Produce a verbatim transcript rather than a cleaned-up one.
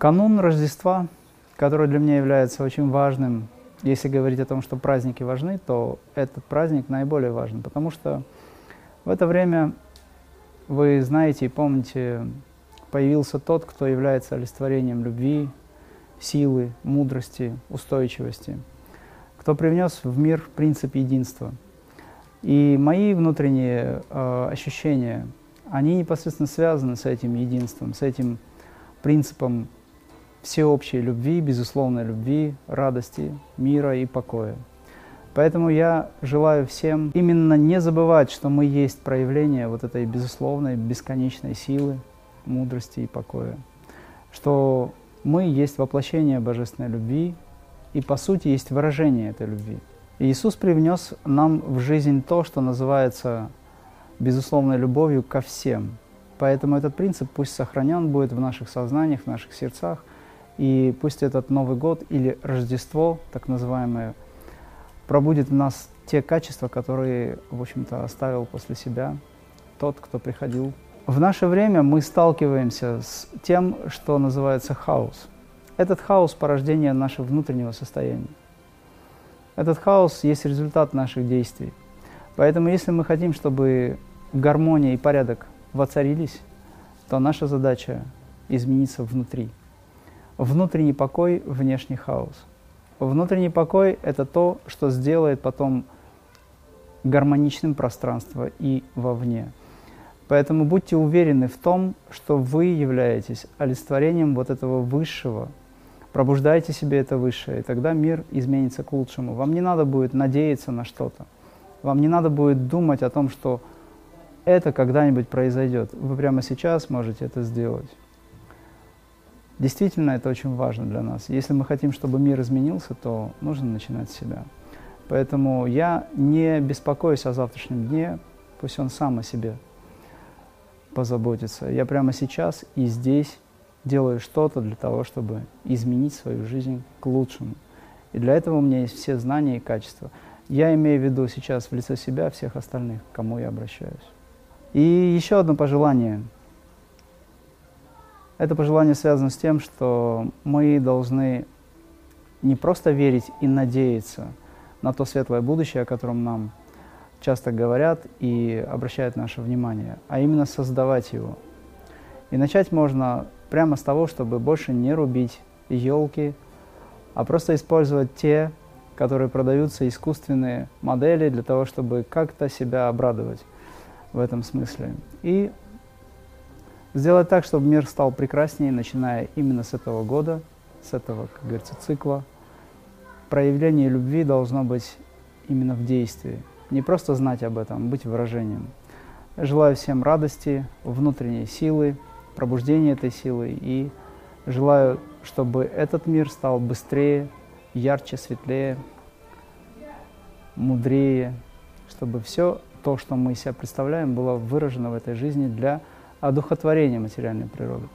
Канун Рождества, который для меня является очень важным, если говорить о том, что праздники важны, то этот праздник наиболее важен, потому что в это время, вы знаете и помните, появился тот, кто является олицетворением любви, силы, мудрости, устойчивости, кто привнес в мир принцип единства. И мои внутренние э, ощущения, они непосредственно связаны с этим единством, с этим принципом всеобщей любви, безусловной любви, радости, мира и покоя. Поэтому я желаю всем именно не забывать, что мы есть проявление вот этой безусловной, бесконечной силы, мудрости и покоя, что мы есть воплощение божественной любви и, по сути, есть выражение этой любви. И Иисус привнес нам в жизнь то, что называется безусловной любовью ко всем. Поэтому этот принцип пусть сохранен будет в наших сознаниях, в наших сердцах, и пусть этот Новый год или Рождество, так называемое, пробудет в нас те качества, которые, в общем-то, оставил после себя тот, кто приходил. В наше время мы сталкиваемся с тем, что называется хаос. Этот хаос – порождение нашего внутреннего состояния. Этот хаос есть результат наших действий. Поэтому, если мы хотим, чтобы гармония и порядок воцарились, то наша задача – измениться внутри. Внутренний покой – внешний хаос. Внутренний покой – это то, что сделает потом гармоничным пространство и вовне. Поэтому будьте уверены в том, что вы являетесь олицетворением вот этого высшего. Пробуждайте себе это высшее, и тогда мир изменится к лучшему. Вам не надо будет надеяться на что-то. Вам не надо будет думать о том, что это когда-нибудь произойдет. Вы прямо сейчас можете это сделать. Действительно, это очень важно для нас. Если мы хотим, чтобы мир изменился, то нужно начинать с себя. Поэтому я не беспокоюсь о завтрашнем дне, пусть он сам о себе позаботится. Я прямо сейчас и здесь делаю что-то для того, чтобы изменить свою жизнь к лучшему. И для этого у меня есть все знания и качества. Я имею в виду сейчас в лице себя всех остальных, к кому я обращаюсь. И еще одно пожелание. Это пожелание связано с тем, что мы должны не просто верить и надеяться на то светлое будущее, о котором нам часто говорят и обращают наше внимание, а именно создавать его. И начать можно прямо с того, чтобы больше не рубить елки, а просто использовать те, которые продаются, искусственные модели, для того, чтобы как-то себя обрадовать в этом смысле. И сделать так, чтобы мир стал прекраснее, начиная именно с этого года, с этого, как говорится, цикла. Проявление любви должно быть именно в действии. Не просто знать об этом, а быть выражением. Желаю всем радости, внутренней силы, пробуждение этой силы, и желаю, чтобы этот мир стал быстрее, ярче, светлее, мудрее, чтобы все то, что мы из себя представляем, было выражено в этой жизни для одухотворения материальной природы.